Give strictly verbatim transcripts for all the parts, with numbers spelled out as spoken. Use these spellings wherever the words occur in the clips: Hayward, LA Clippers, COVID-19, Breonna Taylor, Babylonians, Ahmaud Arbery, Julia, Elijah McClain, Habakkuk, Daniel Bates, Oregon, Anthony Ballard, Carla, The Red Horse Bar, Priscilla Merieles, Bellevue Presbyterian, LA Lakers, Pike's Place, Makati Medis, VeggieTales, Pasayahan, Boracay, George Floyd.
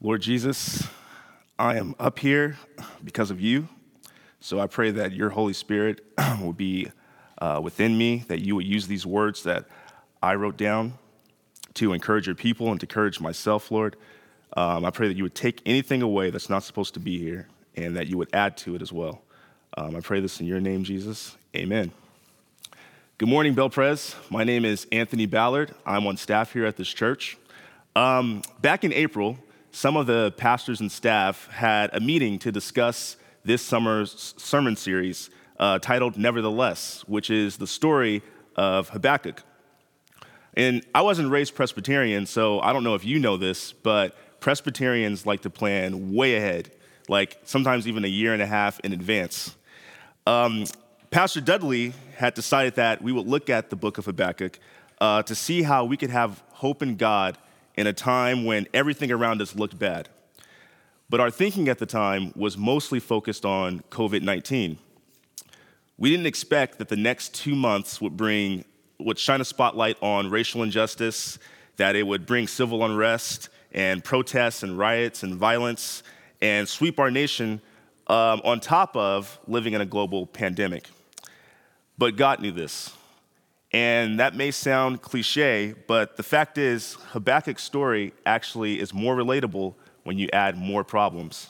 Lord Jesus, I am up here because of you, so I pray that your Holy Spirit will be uh, within me, that you would use these words that I wrote down to encourage your people and to encourage myself, Lord. Um, I pray that you would take anything away that's not supposed to be here and that you would add to it as well. Um, I pray this in your name, Jesus. Amen. Good morning, Bell Pres. My name is Anthony Ballard. I'm on staff here at this church. Um, back in April, some of the pastors and staff had a meeting to discuss this summer's sermon series uh, titled Nevertheless, which is the story of Habakkuk. And I wasn't raised Presbyterian, so I don't know if you know this, but Presbyterians like to plan way ahead, like sometimes even a year and a half in advance. Um, Pastor Dudley had decided that we would look at the book of Habakkuk uh, to see how we could have hope in God in a time when everything around us looked bad. But our thinking at the time was mostly focused on covid nineteen. We didn't expect that the next two months would bring, would shine a spotlight on racial injustice, that it would bring civil unrest and protests and riots and violence and sweep our nation um, on top of living in a global pandemic. But God knew this. And that may sound cliche, but the fact is Habakkuk's story actually is more relatable when you add more problems.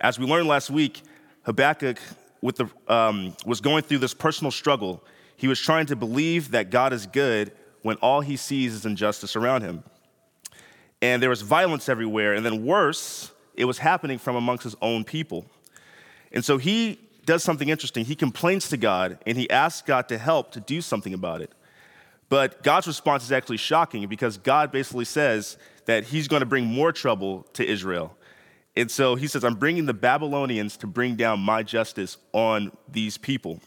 As we learned last week, Habakkuk with the, um, was going through this personal struggle. He was trying to believe that God is good when all he sees is injustice around him. And there was violence everywhere, and then worse, it was happening from amongst his own people. And so he does something interesting. He complains to God, and he asks God to help to do something about it. But God's response is actually shocking because God basically says that he's going to bring more trouble to Israel. And so he says, I'm bringing the Babylonians to bring down my justice on these people.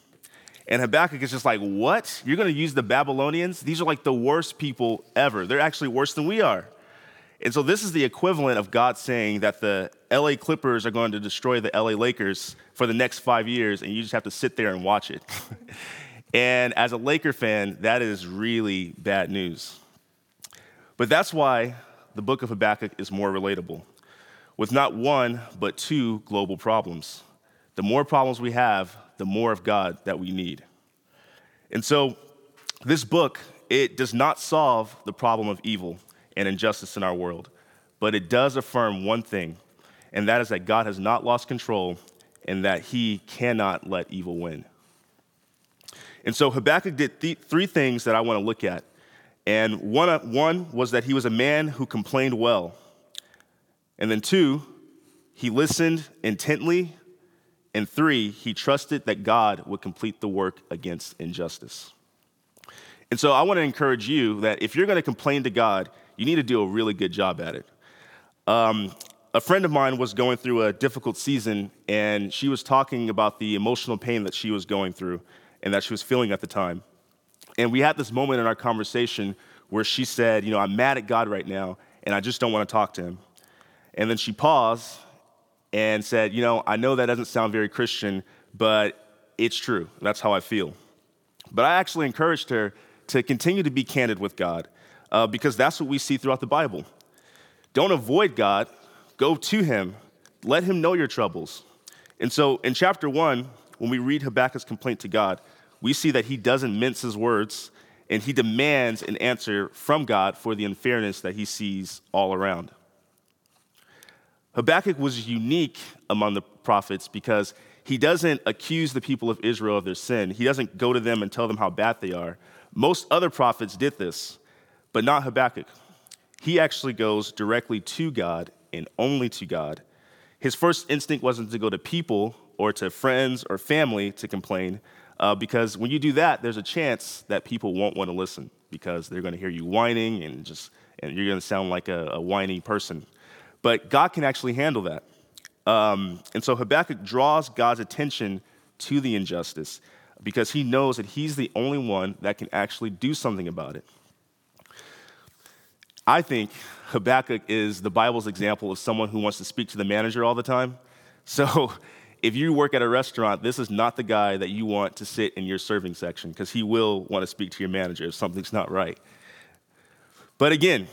And Habakkuk is just like, what? You're going to use the Babylonians? These are like the worst people ever. They're actually worse than we are. And so this is the equivalent of God saying that the L A Clippers are going to destroy the L A Lakers for the next five years, and you just have to sit there and watch it. And as a Laker fan, that is really bad news. But that's why the book of Habakkuk is more relatable, with not one, but two global problems. The more problems we have, the more of God that we need. And so this book, it does not solve the problem of evil and injustice in our world, but it does affirm one thing, and that is that God has not lost control and that he cannot let evil win. And so Habakkuk did th- three things that I want to look at. And one, uh, one was that he was a man who complained well. And then two, he listened intently. And three, he trusted that God would complete the work against injustice. And so I want to encourage you that if you're going to complain to God, you need to do a really good job at it. Um, a friend of mine was going through a difficult season, and she was talking about the emotional pain that she was going through and that she was feeling at the time. And we had this moment in our conversation where she said, you know, I'm mad at God right now, and I just don't want to talk to him. And then she paused and said, you know, I know that doesn't sound very Christian, but it's true. That's how I feel. But I actually encouraged her to continue to be candid with God, uh, because that's what we see throughout the Bible. Don't avoid God, go to him, let him know your troubles. And so in chapter one, when we read Habakkuk's complaint to God, we see that he doesn't mince his words, and he demands an answer from God for the unfairness that he sees all around. Habakkuk was unique among the prophets because he doesn't accuse the people of Israel of their sin. He doesn't go to them and tell them how bad they are. Most other prophets did this, but not Habakkuk. He actually goes directly to God and only to God. His first instinct wasn't to go to people or to friends or family to complain, uh, because when you do that, there's a chance that people won't want to listen because they're going to hear you whining and just and you're going to sound like a, a whiny person. But God can actually handle that. Um, and so Habakkuk draws God's attention to the injustice because he knows that he's the only one that can actually do something about it. I think Habakkuk is the Bible's example of someone who wants to speak to the manager all the time. So if you work at a restaurant, this is not the guy that you want to sit in your serving section because he will want to speak to your manager if something's not right. But again,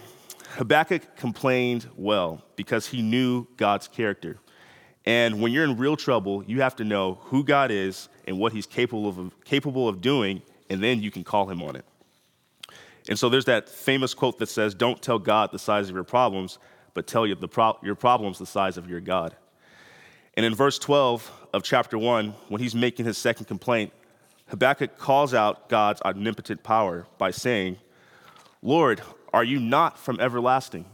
Habakkuk complained well because he knew God's character. And when you're in real trouble, you have to know who God is and what he's capable of, capable of doing, and then you can call him on it. And so there's that famous quote that says, don't tell God the size of your problems, but tell your, the pro- your problems the size of your God. And in verse twelve of chapter one, when he's making his second complaint, Habakkuk calls out God's omnipotent power by saying, Lord, are you not from everlasting?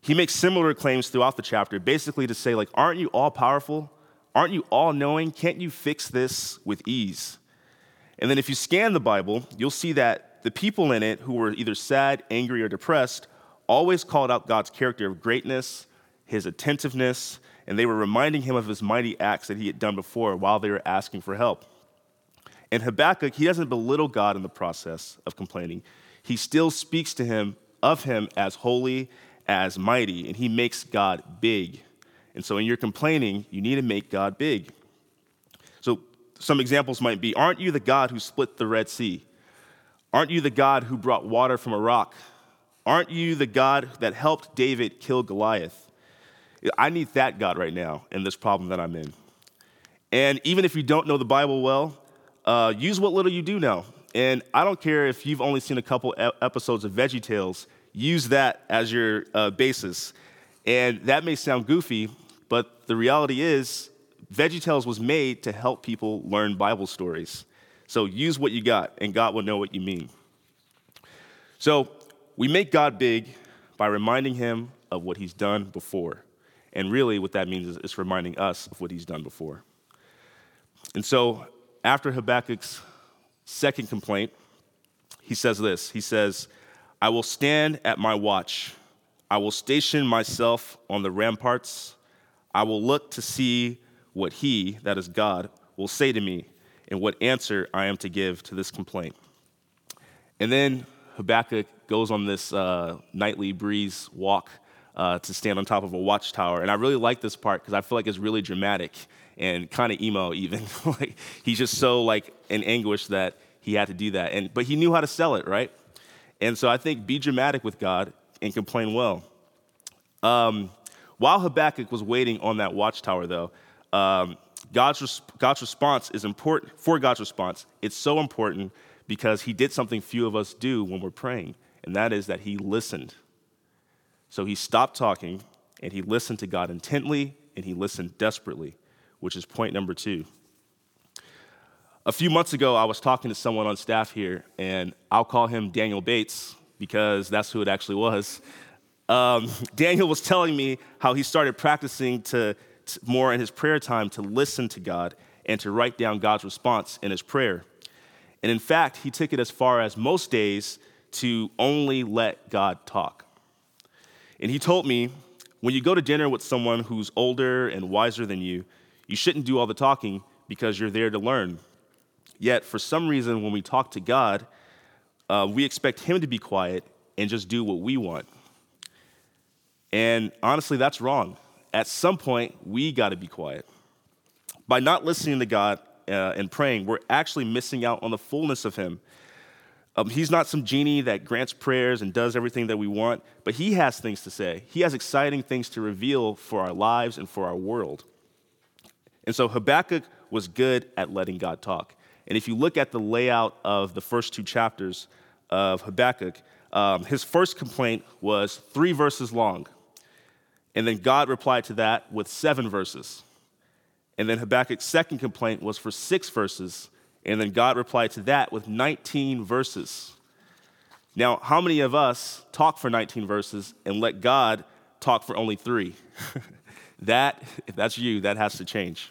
He makes similar claims throughout the chapter, basically to say, like, aren't you all powerful? Aren't you all knowing? Can't you fix this with ease? And then if you scan the Bible, you'll see that the people in it who were either sad, angry, or depressed always called out God's character of greatness, his attentiveness, and they were reminding him of his mighty acts that he had done before while they were asking for help. And Habakkuk, he doesn't belittle God in the process of complaining. He still speaks to him of him as holy, as mighty, and he makes God big. And so in your complaining, you need to make God big. So some examples might be, aren't you the God who split the Red Sea? Aren't you the God who brought water from a rock? Aren't you the God that helped David kill Goliath? I need that God right now in this problem that I'm in. And even if you don't know the Bible well, uh, use what little you do know. And I don't care if you've only seen a couple episodes of VeggieTales, use that as your uh, basis. And that may sound goofy, but the reality is VeggieTales was made to help people learn Bible stories. So use what you got, and God will know what you mean. So we make God big by reminding him of what he's done before. And really what that means is it's reminding us of what he's done before. And so after Habakkuk's second complaint, he says this. He says, I will stand at my watch. I will station myself on the ramparts. I will look to see what he, that is God, will say to me and what answer I am to give to this complaint. And then Habakkuk goes on this uh, nightly breeze walk Uh, to stand on top of a watchtower. And I really like this part because I feel like it's really dramatic and kind of emo even. Like, he's just so like in anguish that he had to do that. And but he knew how to sell it, right? And so I think be dramatic with God and complain well. Um, while Habakkuk was waiting on that watchtower, though, um, God's res- God's response is important. For God's response, it's so important because he did something few of us do when we're praying, and that is that he listened. So he stopped talking, and he listened to God intently, and he listened desperately, which is point number two. A few months ago, I was talking to someone on staff here, and I'll call him Daniel Bates because that's who it actually was. Um, Daniel was telling me how he started practicing to, to more in his prayer time to listen to God and to write down God's response in his prayer. And in fact, he took it as far as most days to only let God talk. And he told me, when you go to dinner with someone who's older and wiser than you, you shouldn't do all the talking because you're there to learn. Yet, for some reason, when we talk to God, uh, we expect him to be quiet and just do what we want. And honestly, that's wrong. At some point, we got to be quiet. By not listening to God uh, and praying, we're actually missing out on the fullness of him. Um, he's not some genie that grants prayers and does everything that we want, but he has things to say. He has exciting things to reveal for our lives and for our world. And so Habakkuk was good at letting God talk. And if you look at the layout of the first two chapters of Habakkuk, um, his first complaint was three verses long. And then God replied to that with seven verses. And then Habakkuk's second complaint was for six verses. And then God replied to that with nineteen verses. Now, how many of us talk for nineteen verses and let God talk for only three? That, if that's you, that has to change.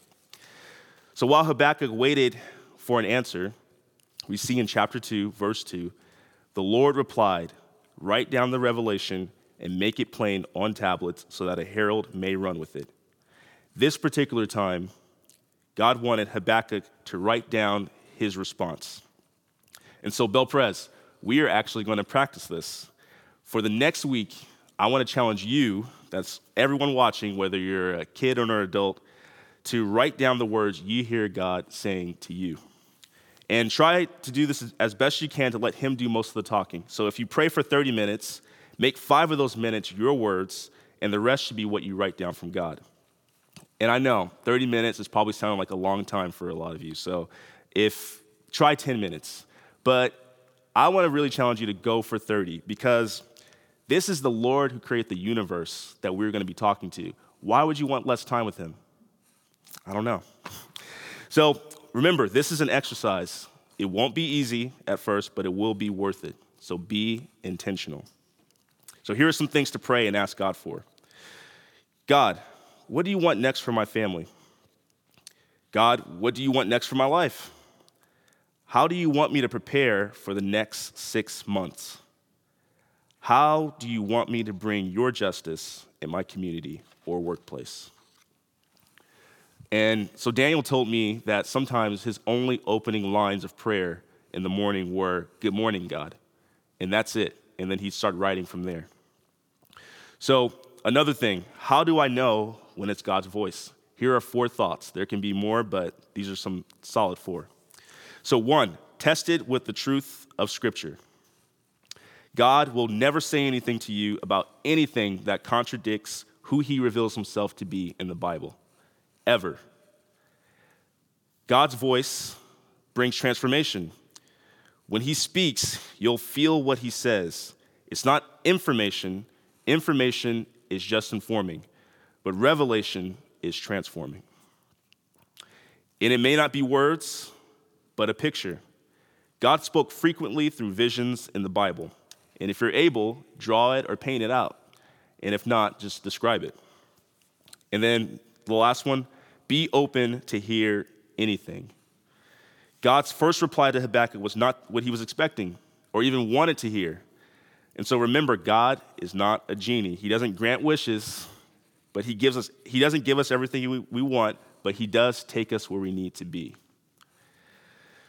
So while Habakkuk waited for an answer, we see in chapter two, verse two, the Lord replied, write down the revelation and make it plain on tablets so that a herald may run with it. This particular time, God wanted Habakkuk to write down his response. And so, Bel Prez, we are actually going to practice this. For the next week, I want to challenge you, that's everyone watching, whether you're a kid or an adult, to write down the words you hear God saying to you. And try to do this as best you can to let him do most of the talking. So if you pray for thirty minutes, Make five of those minutes your words, and the rest should be what you write down from God. And I know thirty minutes is probably sounding like a long time for a lot of you. So if try ten minutes. But I want to really challenge you to go for thirty, because this is the Lord who created the universe that we're going to be talking to. Why would you want less time with him? I don't know. So remember, this is an exercise. It won't be easy at first, but it will be worth it. So be intentional. So here are some things to pray and ask God for. God, what do you want next for my family? God, what do you want next for my life? How do you want me to prepare for the next six months? How do you want me to bring your justice in my community or workplace? And so Daniel told me that sometimes his only opening lines of prayer in the morning were, "Good morning, God." And that's it. And then he started writing from there. So another thing, how do I know when it's God's voice? Here are four thoughts. There can be more, but these are some solid four. So one, test it with the truth of Scripture. God will never say anything to you about anything that contradicts who he reveals himself to be in the Bible, ever. God's voice brings transformation. When he speaks, you'll feel what he says. It's not information. Information is just informing, but revelation is transforming. And it may not be words, but a picture. God spoke frequently through visions in the Bible. And if you're able, draw it or paint it out. And if not, just describe it. And then the last one, be open to hear anything. God's first reply to Habakkuk was not what he was expecting or even wanted to hear. And so remember, God is not a genie. He doesn't grant wishes, but he gives us, he doesn't give us everything we, we want, but he does take us where we need to be.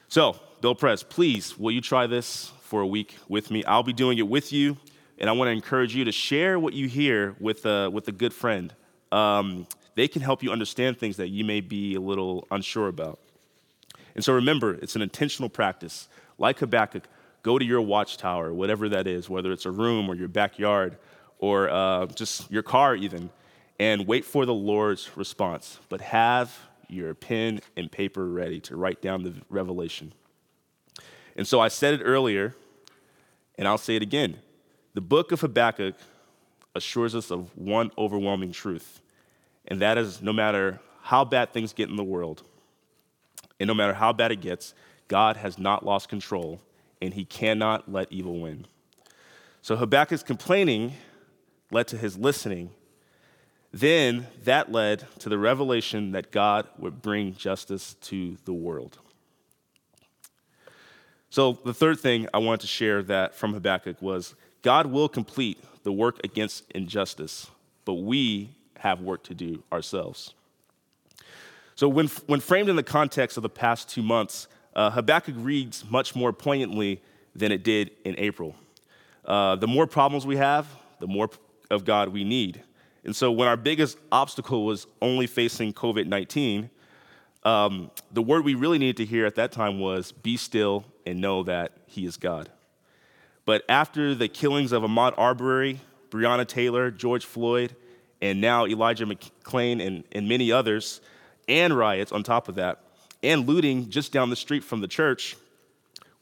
So, Bill Press, please, will you try this for a week with me? I'll be doing it with you, and I want to encourage you to share what you hear with a, with a good friend. Um, they can help you understand things that you may be a little unsure about. And so remember, it's an intentional practice. Like Habakkuk, go to your watchtower, whatever that is, whether it's a room or your backyard or uh, just your car even, and wait for the Lord's response. But have your pen and paper ready to write down the revelation. And so I said it earlier, and I'll say it again. The book of Habakkuk assures us of one overwhelming truth, and that is no matter how bad things get in the world, and no matter how bad it gets, God has not lost control, and he cannot let evil win. So Habakkuk's complaining led to his listening. Then that led to the revelation that God would bring justice to the world. So the third thing I wanted to share that from Habakkuk was God will complete the work against injustice, but we have work to do ourselves. So when, when framed in the context of the past two months, uh, Habakkuk reads much more poignantly than it did in April. Uh, the more problems we have, the more of God we need. And so when our biggest obstacle was only facing covid nineteen, um, the word we really needed to hear at that time was, be still and know that he is God. But after the killings of Ahmaud Arbery, Breonna Taylor, George Floyd, and now Elijah McClain and, and many others, and riots on top of that, and looting just down the street from the church,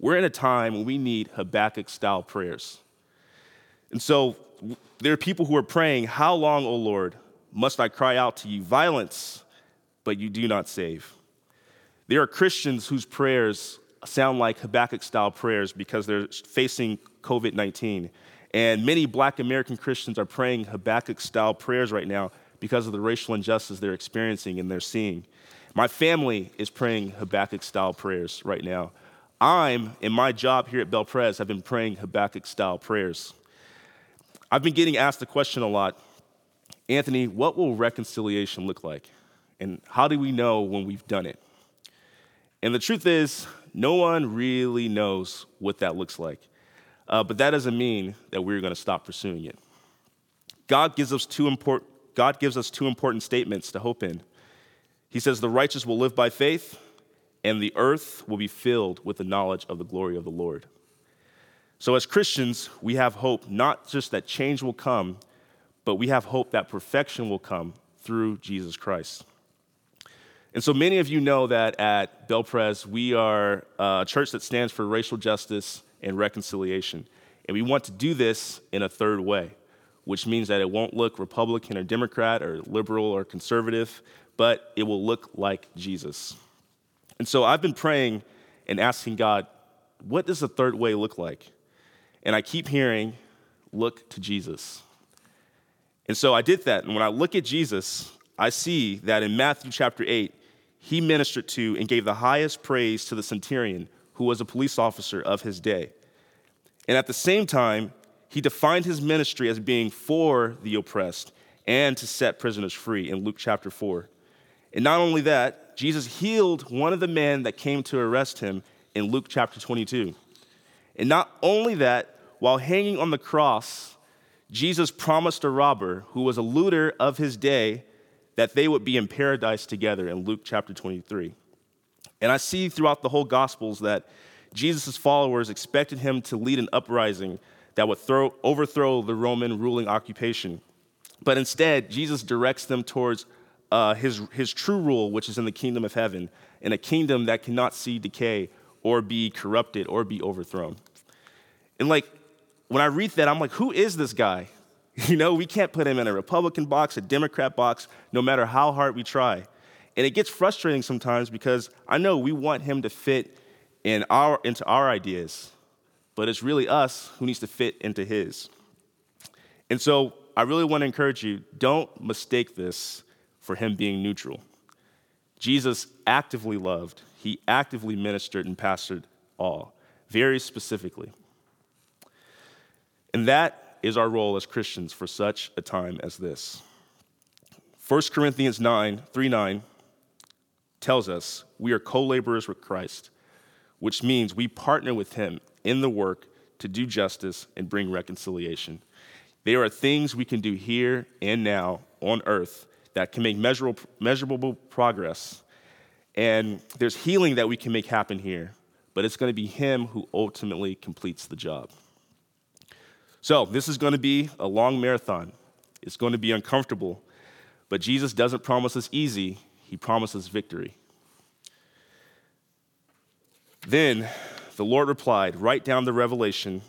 we're in a time when we need Habakkuk-style prayers. And so there are people who are praying, how long, O Lord, must I cry out to you violence, but you do not save? There are Christians whose prayers sound like Habakkuk-style prayers because they're facing covid nineteen. And many Black American Christians are praying Habakkuk-style prayers right now because of the racial injustice they're experiencing and they're seeing. My family is praying Habakkuk-style prayers right now. I'm, in my job here at Bel Pres, have been praying Habakkuk-style prayers. I've been getting asked the question a lot, Anthony, what will reconciliation look like? And how do we know when we've done it? And the truth is, no one really knows what that looks like. Uh, but that doesn't mean that we're going to stop pursuing it. God gives us two important, God gives us two important statements to hope in. He says, the righteous will live by faith, and the earth will be filled with the knowledge of the glory of the Lord. So as Christians, we have hope not just that change will come, but we have hope that perfection will come through Jesus Christ. And so many of you know that at Bell Pres, we are a church that stands for racial justice and reconciliation. And we want to do this in a third way, which means that it won't look Republican or Democrat or liberal or conservative, but it will look like Jesus. And so I've been praying and asking God, what does the third way look like? And I keep hearing, look to Jesus. And so I did that. And when I look at Jesus, I see that in Matthew chapter eight, he ministered to and gave the highest praise to the centurion, who was a police officer of his day. And at the same time, he defined his ministry as being for the oppressed and to set prisoners free in Luke chapter four. And not only that, Jesus healed one of the men that came to arrest him in Luke chapter twenty-two. And not only that, while hanging on the cross, Jesus promised a robber who was a looter of his day that they would be in paradise together in Luke chapter twenty-three. And I see throughout the whole Gospels that Jesus' followers expected him to lead an uprising that would throw, overthrow the Roman ruling occupation. But instead, Jesus directs them towards uh, his, his true rule, which is in the kingdom of heaven, in a kingdom that cannot see decay or be corrupted or be overthrown. And like, when I read that, I'm like, who is this guy? You know, we can't put him in a Republican box, a Democrat box, no matter how hard we try. And it gets frustrating sometimes because I know we want him to fit in our into our ideas, but it's really us who needs to fit into his. And so I really want to encourage you, don't mistake this for him being neutral. Jesus actively loved, he actively ministered and pastored all, very specifically. And that is our role as Christians for such a time as this. First Corinthians nine, three nine tells us we are co-laborers with Christ, which means we partner with him in the work to do justice and bring reconciliation. There are things we can do here and now on earth that can make measurable, measurable progress. And there's healing that we can make happen here, but it's going to be him who ultimately completes the job. So this is going to be a long marathon. It's going to be uncomfortable, but Jesus doesn't promise us easy. He promises victory. Then the Lord replied, write down the revelation,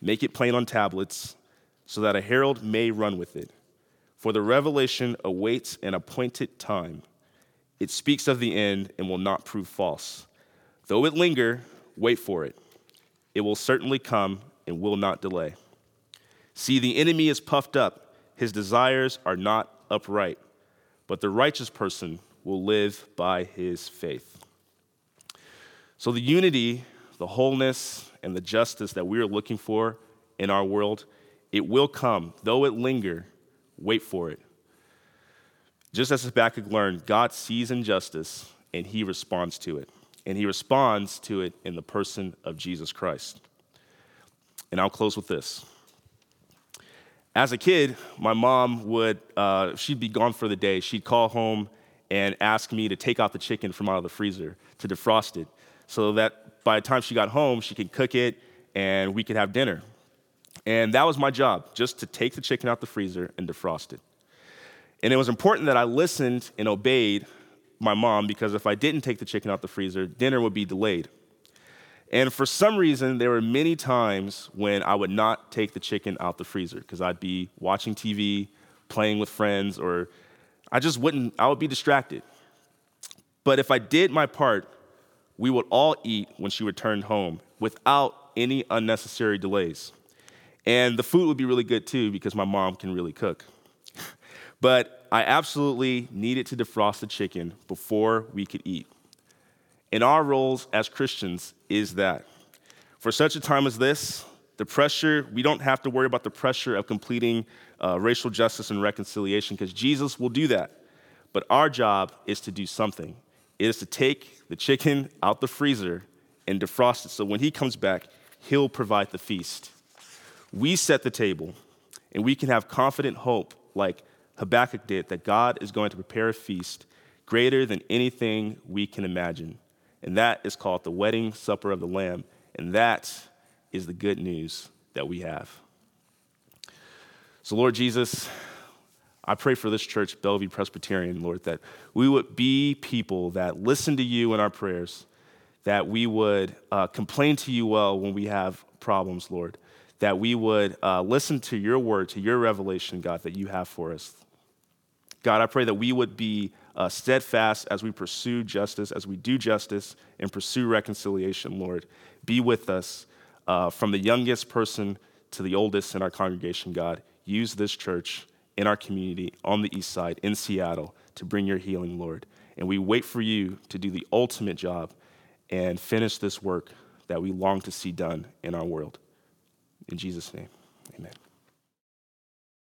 make it plain on tablets, so that a herald may run with it. For the revelation awaits an appointed time. It speaks of the end and will not prove false. Though it linger, wait for it. It will certainly come and will not delay. See, the enemy is puffed up. His desires are not upright, but the righteous person will live by his faith. So the unity, the wholeness, and the justice that we are looking for in our world, it will come. Though it linger, wait for it. Just as Habakkuk learned, God sees injustice, and he responds to it. And he responds to it in the person of Jesus Christ. And I'll close with this. As a kid, my mom would, uh, she'd be gone for the day. She'd call home and ask me to take out the chicken from out of the freezer, to defrost it, so that by the time she got home, she could cook it and we could have dinner. And that was my job, just to take the chicken out the freezer and defrost it. And it was important that I listened and obeyed my mom, because if I didn't take the chicken out the freezer, dinner would be delayed. And for some reason, there were many times when I would not take the chicken out the freezer, because I'd be watching T V, playing with friends, or I just wouldn't, I would be distracted. But if I did my part, we would all eat when she returned home without any unnecessary delays. And the food would be really good too, because my mom can really cook. But I absolutely needed to defrost the chicken before we could eat. And our roles as Christians is that. For such a time as this, the pressure, we don't have to worry about the pressure of completing uh, racial justice and reconciliation, because Jesus will do that. But our job is to do something. It is to take the chicken out the freezer and defrost it, so when he comes back, he'll provide the feast. We set the table, and we can have confident hope like Habakkuk did, that God is going to prepare a feast greater than anything we can imagine. And that is called the wedding supper of the Lamb, and that is the good news that we have. So Lord Jesus, I pray for this church, Bellevue Presbyterian, Lord, that we would be people that listen to you in our prayers, that we would uh, complain to you well when we have problems, Lord, that we would uh, listen to your word, to your revelation, God, that you have for us. God, I pray that we would be uh, steadfast as we pursue justice, as we do justice and pursue reconciliation, Lord. Be with us uh, from the youngest person to the oldest in our congregation, God. Use this church in our community, on the east side, in Seattle, to bring your healing, Lord. And we wait for you to do the ultimate job and finish this work that we long to see done in our world. In Jesus' name, amen.